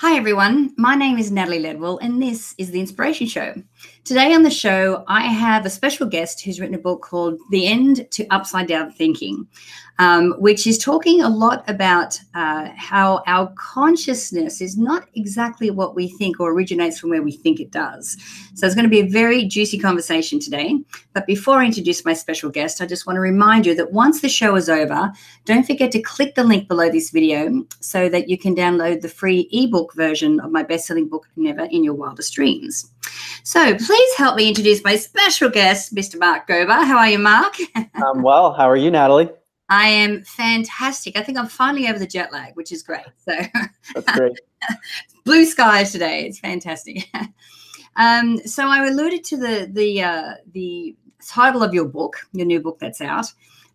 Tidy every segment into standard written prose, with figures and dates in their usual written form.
Hi everyone, my name is Natalie Ledwell and this is The Inspiration Show. Today on the show, I have a special guest who's written a book called The End to Upside Down Thinking, which is talking a lot about how our consciousness is not exactly what we think or originates from where we think it does. So it's going to be a very juicy conversation today. But before I introduce my special guest, I just want to remind you that once the show is over, don't forget to click the link below this video so that you can download the free ebook version of my best-selling book, Never in Your Wildest Dreams. So please help me introduce my special guest, Mr. Mark Gober. How are you, Mark? I'm well. How are you, Natalie? I am fantastic. I think I'm finally over the jet lag, which is great. So that's great. Blue skies today. It's fantastic. So I alluded to the title of your book, your new book that's out.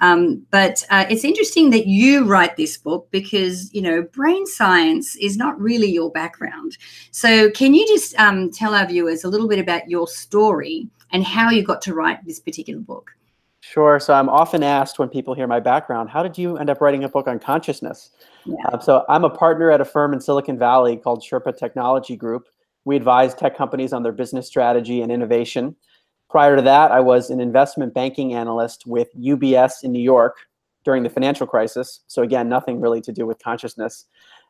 But it's interesting that you write this book because, you know, brain science is not really your background. So can you just tell our viewers a little bit about your story and how you got to write this particular book? Sure. So I'm often asked when people hear my background, how did you end up writing a book on consciousness? Yeah. So I'm a partner at a firm in Silicon Valley called Sherpa Technology Group. We advise tech companies on their business strategy and innovation. Prior to that, I was an investment banking analyst with UBS in New York during the financial crisis. So again, nothing really to do with consciousness.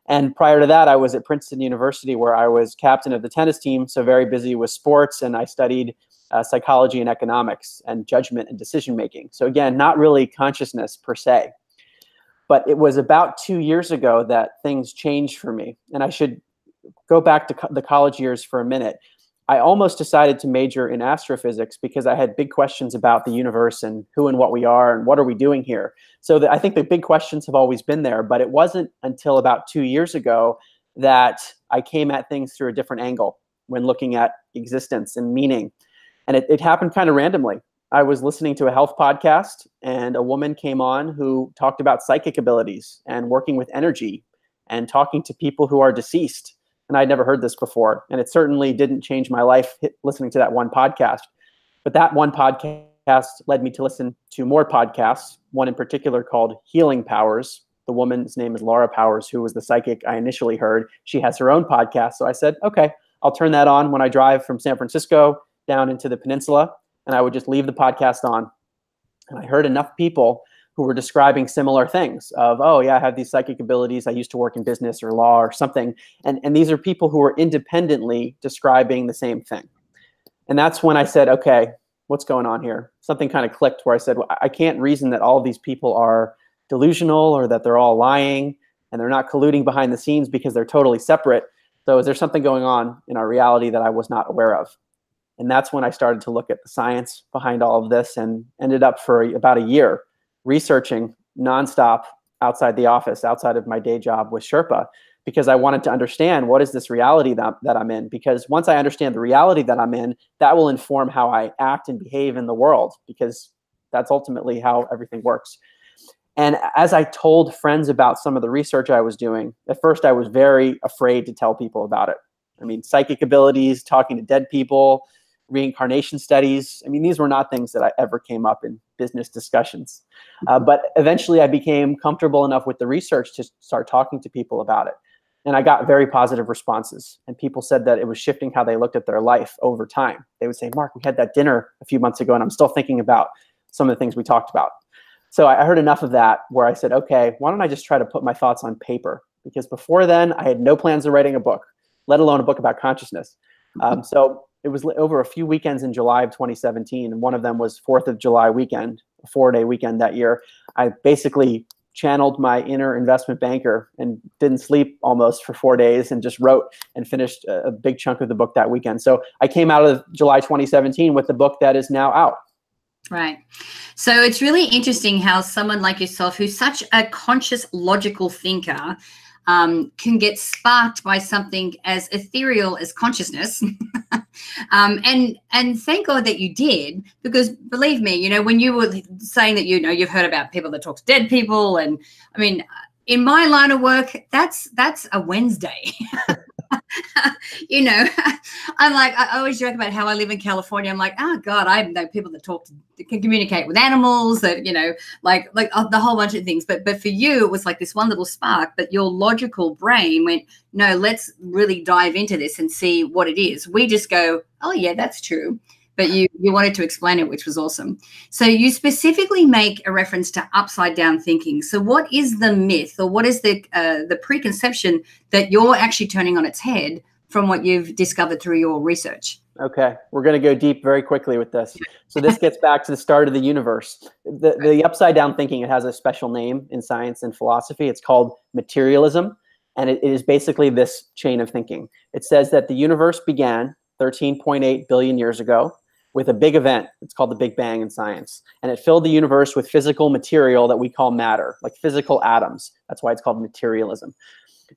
And prior to that, I was at Princeton University where I was captain of the tennis team, so very busy with sports, and I studied psychology and economics and judgment and decision-making. So again, not really consciousness per se. But it was about 2 years ago that things changed for me. And I should go back to the college years for a minute. I almost decided to major in astrophysics because I had big questions about the universe and who and what we are and what are we doing here. So I think the big questions have always been there, but it wasn't until about 2 years ago that I came at things through a different angle when looking at existence and meaning. And it happened kind of randomly. I was listening to a health podcast and a woman came on who talked about psychic abilities and working with energy and talking to people who are deceased. And I'd never heard this before. And it certainly didn't change my life listening to that one podcast. But that one podcast led me to listen to more podcasts, one in particular called Healing Powers. The woman's name is Laura Powers, who was the psychic I initially heard. She has her own podcast. So I said, okay, I'll turn that on when I drive from San Francisco down into the peninsula. And I would just leave the podcast on. And I heard enough people who were describing similar things of, oh yeah, I have these psychic abilities. I used to work in business or law or something. And these are people who were independently describing the same thing. And that's when I said, okay, what's going on here? Something kind of clicked where I said, well, I can't reason that all these people are delusional or that they're all lying and they're not colluding behind the scenes because they're totally separate. So is there something going on in our reality that I was not aware of? And that's when I started to look at the science behind all of this and ended up for about a year researching nonstop outside the office, outside of my day job with Sherpa, because I wanted to understand what is this reality that I'm in? Because once I understand the reality that I'm in, that will inform how I act and behave in the world, because that's ultimately how everything works. And as I told friends about some of the research I was doing, at first I was very afraid to tell people about it. I mean, psychic abilities, talking to dead people, reincarnation studies. I mean, these were not things that I ever came up in business discussions. But eventually I became comfortable enough with the research to start talking to people about it. And I got very positive responses. And people said that it was shifting how they looked at their life over time. They would say, Mark, we had that dinner a few months ago, and I'm still thinking about some of the things we talked about. So I heard enough of that where I said, okay, why don't I just try to put my thoughts on paper? Because before then, I had no plans of writing a book, let alone a book about consciousness. So it was over a few weekends in July of 2017, and one of them was 4th of July weekend, a four-day weekend that year. I basically channeled my inner investment banker and didn't sleep almost for 4 days and just wrote and finished a big chunk of the book that weekend. So I came out of July 2017 with the book that is now out. Right. So it's really interesting how someone like yourself, who's such a conscious, logical thinker, can get sparked by something as ethereal as consciousness. And thank God that you did, because believe me, you know, when you were saying that, you know, you've heard about people that talk to dead people. And I mean, in my line of work, that's a Wednesday. you know, I'm like, I always joke about how I live in California. I'm like, oh God, I know people that talk to, that can communicate with animals, that, you know, like the whole bunch of things. But for you, it was like this one little spark, but your logical brain went, no, let's really dive into this and see what it is. We just go, oh yeah, that's true. But you wanted to explain it, which was awesome. So you specifically make a reference to upside down thinking. So what is the myth, or what is the preconception that you're actually turning on its head from what you've discovered through your research? Okay, we're going to go deep very quickly with this. So this gets back to the start of the universe. The upside down thinking, it has a special name in science and philosophy. It's called materialism, and it is basically this chain of thinking. It says that the universe began 13.8 billion years ago with a big event. It's called the Big Bang in science. And it filled the universe with physical material that we call matter, like physical atoms. That's why it's called materialism.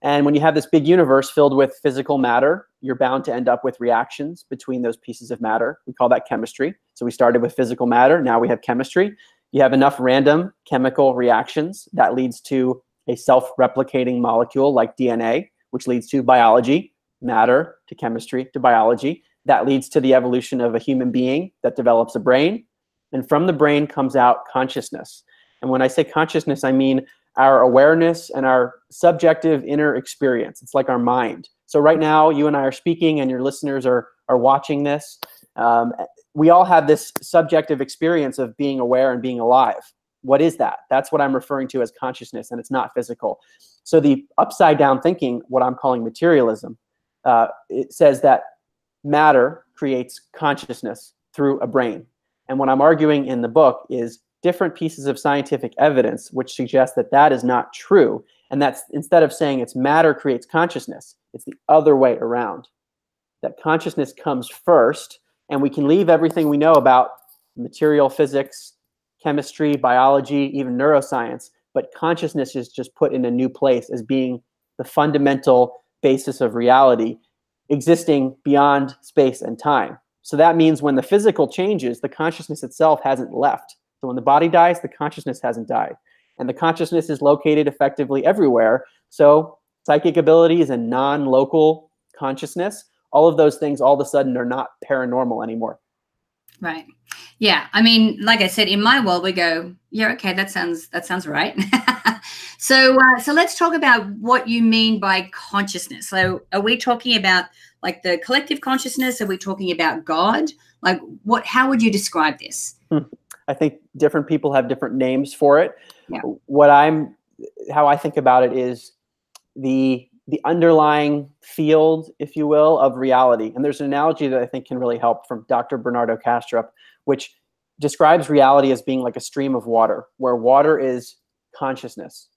And when you have this big universe filled with physical matter, you're bound to end up with reactions between those pieces of matter. We call that chemistry. So we started with physical matter. Now we have chemistry. You have enough random chemical reactions that leads to a self-replicating molecule like DNA, which leads to biology, matter to chemistry to biology. That leads to the evolution of a human being that develops a brain. And from the brain comes out consciousness. And when I say consciousness, I mean our awareness and our subjective inner experience. It's like our mind. So right now, you and I are speaking and your listeners are watching this. We all have this subjective experience of being aware and being alive. What is that? That's what I'm referring to as consciousness, and it's not physical. So the upside down thinking, what I'm calling materialism, it says that matter creates consciousness through a brain. And what I'm arguing in the book is different pieces of scientific evidence which suggest that that is not true. And that's, instead of saying it's matter creates consciousness, it's the other way around. That consciousness comes first, and we can leave everything we know about material physics, chemistry, biology, even neuroscience, but consciousness is just put in a new place as being the fundamental basis of reality, existing beyond space and time. So that means when the physical changes, the consciousness itself hasn't left. So when the body dies, the consciousness hasn't died. And the consciousness is located effectively everywhere. So psychic abilities and non-local consciousness, all of those things all of a sudden are not paranormal anymore. Right. Yeah. I mean, like I said, in my world, we go, yeah, okay, that sounds right. So let's talk about what you mean by consciousness. So are we talking about like the collective consciousness? Are we talking about God? Like what, how would you describe this? I think different people have different names for it. Yeah. How I think about it is the underlying field, if you will, of reality. And there's an analogy that I think can really help from Dr. Bernardo Kastrup, which describes reality as being like a stream of water, where water is consciousness.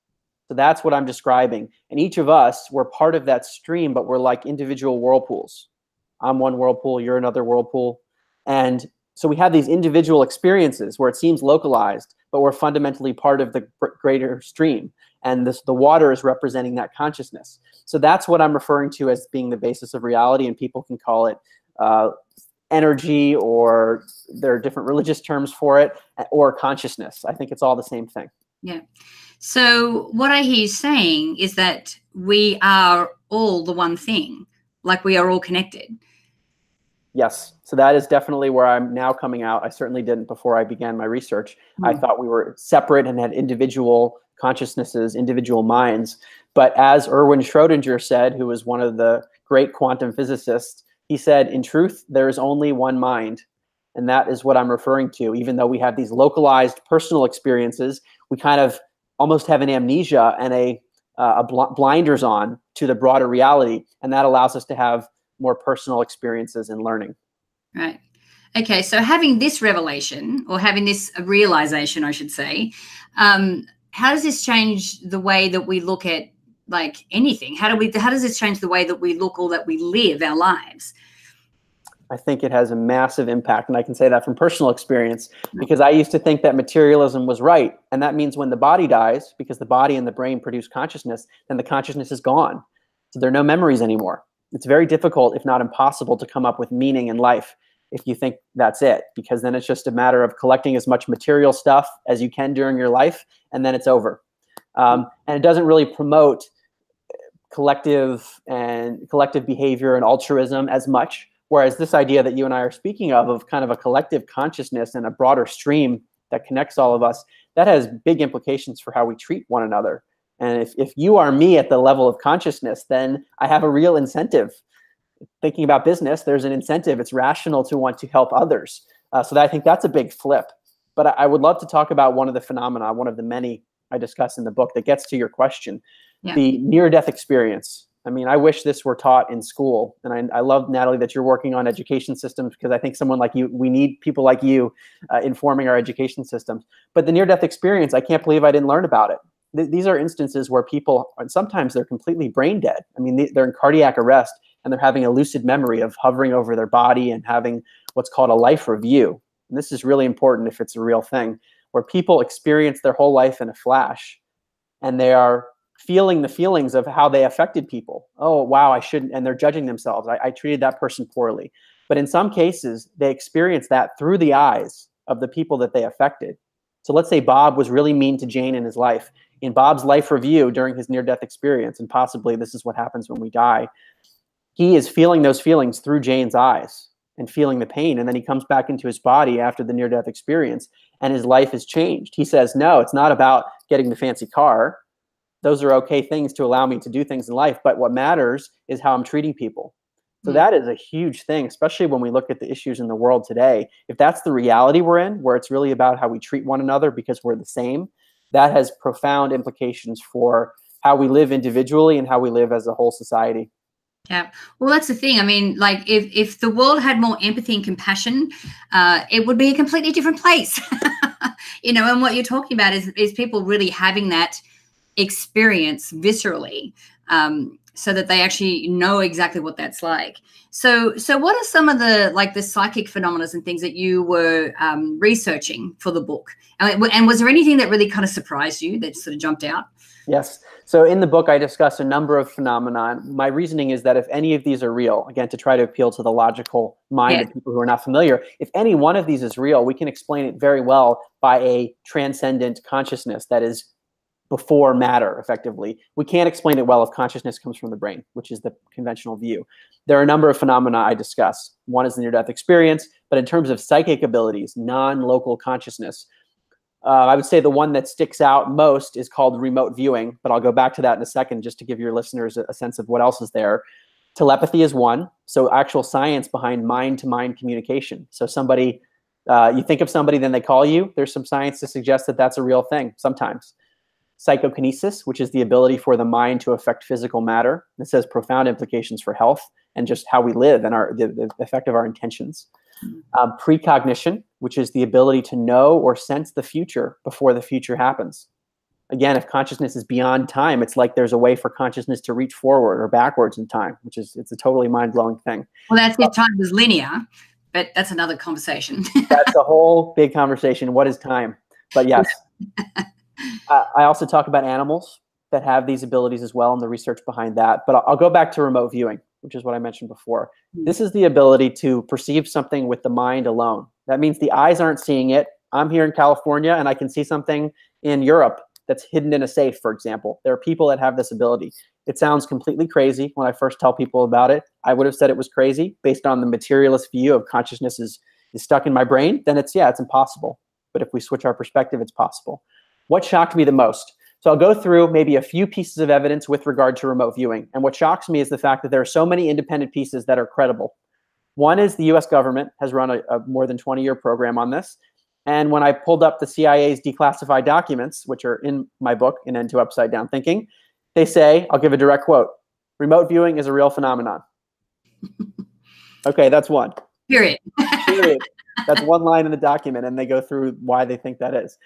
So that's what I'm describing. And each of us, we're part of that stream, but we're like individual whirlpools. I'm one whirlpool, you're another whirlpool. And so we have these individual experiences where it seems localized, but we're fundamentally part of the greater stream. And the water is representing that consciousness. So that's what I'm referring to as being the basis of reality, and people can call it energy, or there are different religious terms for it, or consciousness. I think it's all the same thing. Yeah. So what I hear you saying is that we are all the one thing, like we are all connected. Yes. So that is definitely where I'm now coming out. I certainly didn't before I began my research. Mm-hmm. I thought we were separate and had individual consciousnesses, individual minds. But as Erwin Schrödinger said, who was one of the great quantum physicists, he said, in truth, there is only one mind. And that is what I'm referring to. Even though we have these localized personal experiences, we kind of almost have an amnesia and a blinders on to the broader reality. And that allows us to have more personal experiences and learning. Right. Okay. So having this revelation, or having this realization, I should say, how does this change the way that we look at like anything? How does this change the way that we look, or that we live our lives? I think it has a massive impact. And I can say that from personal experience, because I used to think that materialism was right. And that means when the body dies, because the body and the brain produce consciousness, then the consciousness is gone. So there are no memories anymore. It's very difficult, if not impossible, to come up with meaning in life if you think that's it, because then it's just a matter of collecting as much material stuff as you can during your life, and then it's over. And it doesn't really promote collective behavior and altruism as much. Whereas this idea that you and I are speaking of kind of a collective consciousness and a broader stream that connects all of us, that has big implications for how we treat one another. And if you are me at the level of consciousness, then I have a real incentive. Thinking about business, there's an incentive. It's rational to want to help others. So I think that's a big flip. But I would love to talk about one of the phenomena, one of the many I discuss in the book that gets to your question, the near-death experience. I mean, I wish this were taught in school. And I love, Natalie, that you're working on education systems, because I think someone like you, we need people like you informing our education systems. But the near-death experience, I can't believe I didn't learn about it. These are instances where people, and sometimes they're completely brain dead. I mean, they're in cardiac arrest and they're having a lucid memory of hovering over their body and having what's called a life review. And this is really important if it's a real thing, where people experience their whole life in a flash and they are feeling the feelings of how they affected people. Oh, wow, I shouldn't. And they're judging themselves. I treated that person poorly. But in some cases, they experience that through the eyes of the people that they affected. So let's say Bob was really mean to Jane in his life. In Bob's life review during his near-death experience, and possibly this is what happens when we die, he is feeling those feelings through Jane's eyes and feeling the pain. And then he comes back into his body after the near-death experience and his life is changed. He says, no, it's not about getting the fancy car. Those are okay things to allow me to do things in life, but what matters is how I'm treating people. So that is a huge thing, especially when we look at the issues in the world today. If that's the reality we're in, where it's really about how we treat one another because we're the same, that has profound implications for how we live individually and how we live as a whole society. Yeah. Well, that's the thing. I mean, like if the world had more empathy and compassion, it would be a completely different place. You know, and what you're talking about is people really having that experience viscerally, so that they actually know exactly what that's like. So what are some of the the psychic phenomena and things that you were researching for the book? And was there anything that really kind of surprised you that sort of jumped out? Yes. So in the book, I discuss a number of phenomena. My reasoning is that if any of these are real, again, to try to appeal to the logical mind of people who are not familiar, if any one of these is real, we can explain it very well by a transcendent consciousness that is before matter, effectively. We can't explain it well if consciousness comes from the brain, which is the conventional view. There are a number of phenomena I discuss. One is the near-death experience, but in terms of psychic abilities, non-local consciousness, I would say the one that sticks out most is called remote viewing, but I'll go back to that in a second just to give your listeners a sense of what else is there. Telepathy is one, so actual science behind mind-to-mind communication. So somebody, you think of somebody, then they call you. There's some science to suggest that that's a real thing sometimes. Psychokinesis, which is the ability for the mind to affect physical matter. This has profound implications for health and just how we live and the effect of our intentions. Precognition, which is the ability to know or sense the future before the future happens. Again, if consciousness is beyond time, it's like there's a way for consciousness to reach forward or backwards in time, which is, it's a totally mind-blowing thing. Well, that's if time is linear, but that's another conversation. That's a whole big conversation. What is time? But yes. I also talk about animals that have these abilities as well and the research behind that. But I'll go back to remote viewing, which is what I mentioned before. This is the ability to perceive something with the mind alone. That means the eyes aren't seeing it. I'm here in California and I can see something in Europe that's hidden in a safe, for example. There are people that have this ability. It sounds completely crazy when I first tell people about it. I would have said it was crazy based on the materialist view of consciousness is stuck in my brain. Then it's, yeah, it's impossible. But if we switch our perspective, it's possible. What shocked me the most? So I'll go through maybe a few pieces of evidence with regard to remote viewing. And what shocks me is the fact that there are so many independent pieces that are credible. One is the US government has run a more than 20-year program on this. And when I pulled up the CIA's declassified documents, which are in my book, An End to Upside Down Thinking, they say, I'll give a direct quote, remote viewing is a real phenomenon. Okay, that's one. Period. Period. That's one line in the document, and they go through why they think that is.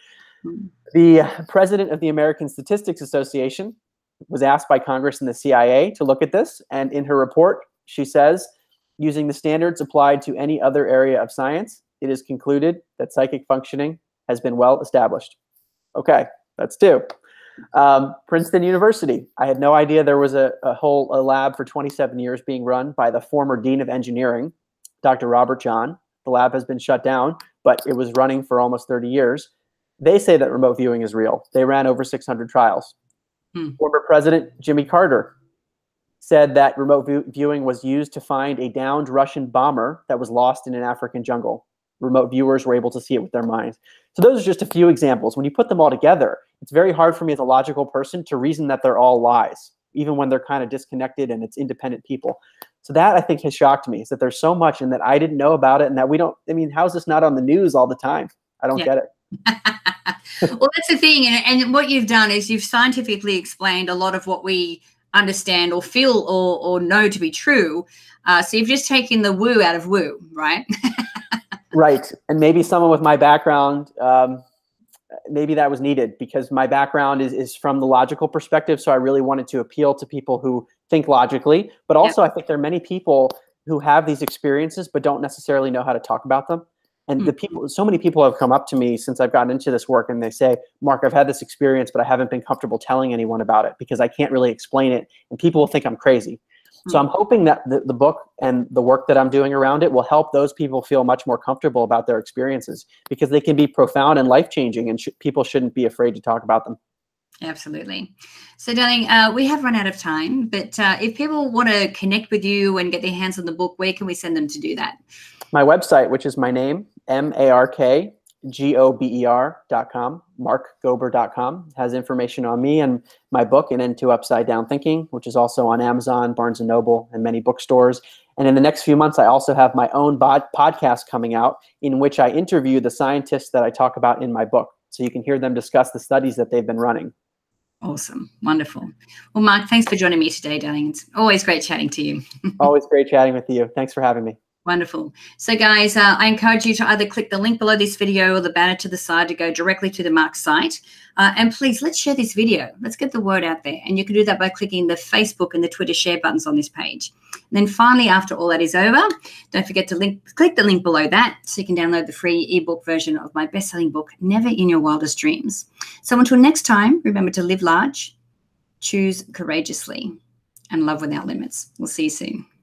The president of the American Statistics Association was asked by Congress and the CIA to look at this. And in her report, she says, using the standards applied to any other area of science, it is concluded that psychic functioning has been well established. Okay, that's two. Princeton University. I had no idea there was a whole lab for 27 years being run by the former dean of engineering, Dr. Robert John. The lab has been shut down, but it was running for almost 30 years. They say that remote viewing is real. They ran over 600 trials. Former President Jimmy Carter said that remote viewing was used to find a downed Russian bomber that was lost in an African jungle. Remote viewers were able to see it with their minds. So those are just a few examples. When you put them all together, it's very hard for me as a logical person to reason that they're all lies, even when they're kind of disconnected and it's independent people. So that, I think, has shocked me, is that there's so much and that I didn't know about it and that we don't, I mean, how is this not on the news all the time? I don't get it. Well, that's the thing. And what you've done is you've scientifically explained a lot of what we understand or feel or know to be true. So you've just taken the woo out of woo, right? Right. And maybe someone with my background, maybe that was needed, because my background is from the logical perspective. So I really wanted to appeal to people who think logically, but also I think there are many people who have these experiences but don't necessarily know how to talk about them. And the people, so many people have come up to me since I've gotten into this work and they say, Mark, I've had this experience, but I haven't been comfortable telling anyone about it because I can't really explain it and people will think I'm crazy. So I'm hoping that the book and the work that I'm doing around it will help those people feel much more comfortable about their experiences, because they can be profound and life-changing, and people shouldn't be afraid to talk about them. Absolutely. So, darling, we have run out of time, but if people want to connect with you and get their hands on the book, where can we send them to do that? My website, which is my name, markgober.com, markgober.com, has information on me and my book, An End to Upside Down Thinking, which is also on Amazon, Barnes & Noble, and many bookstores. And in the next few months, I also have my own podcast coming out in which I interview the scientists that I talk about in my book. So you can hear them discuss the studies that they've been running. Awesome. Wonderful. Well, Mark, thanks for joining me today, darling. It's always great chatting to you. Always great chatting with you. Thanks for having me. Wonderful. So guys, I encourage you to either click the link below this video or the banner to the side to go directly to the Mark's site. And please, let's share this video. Let's get the word out there. And you can do that by clicking the Facebook and the Twitter share buttons on this page. And then finally, after all that is over, don't forget to click the link below that so you can download the free ebook version of my best-selling book, Never in Your Wildest Dreams. So until next time, remember to live large, choose courageously, and love without limits. We'll see you soon.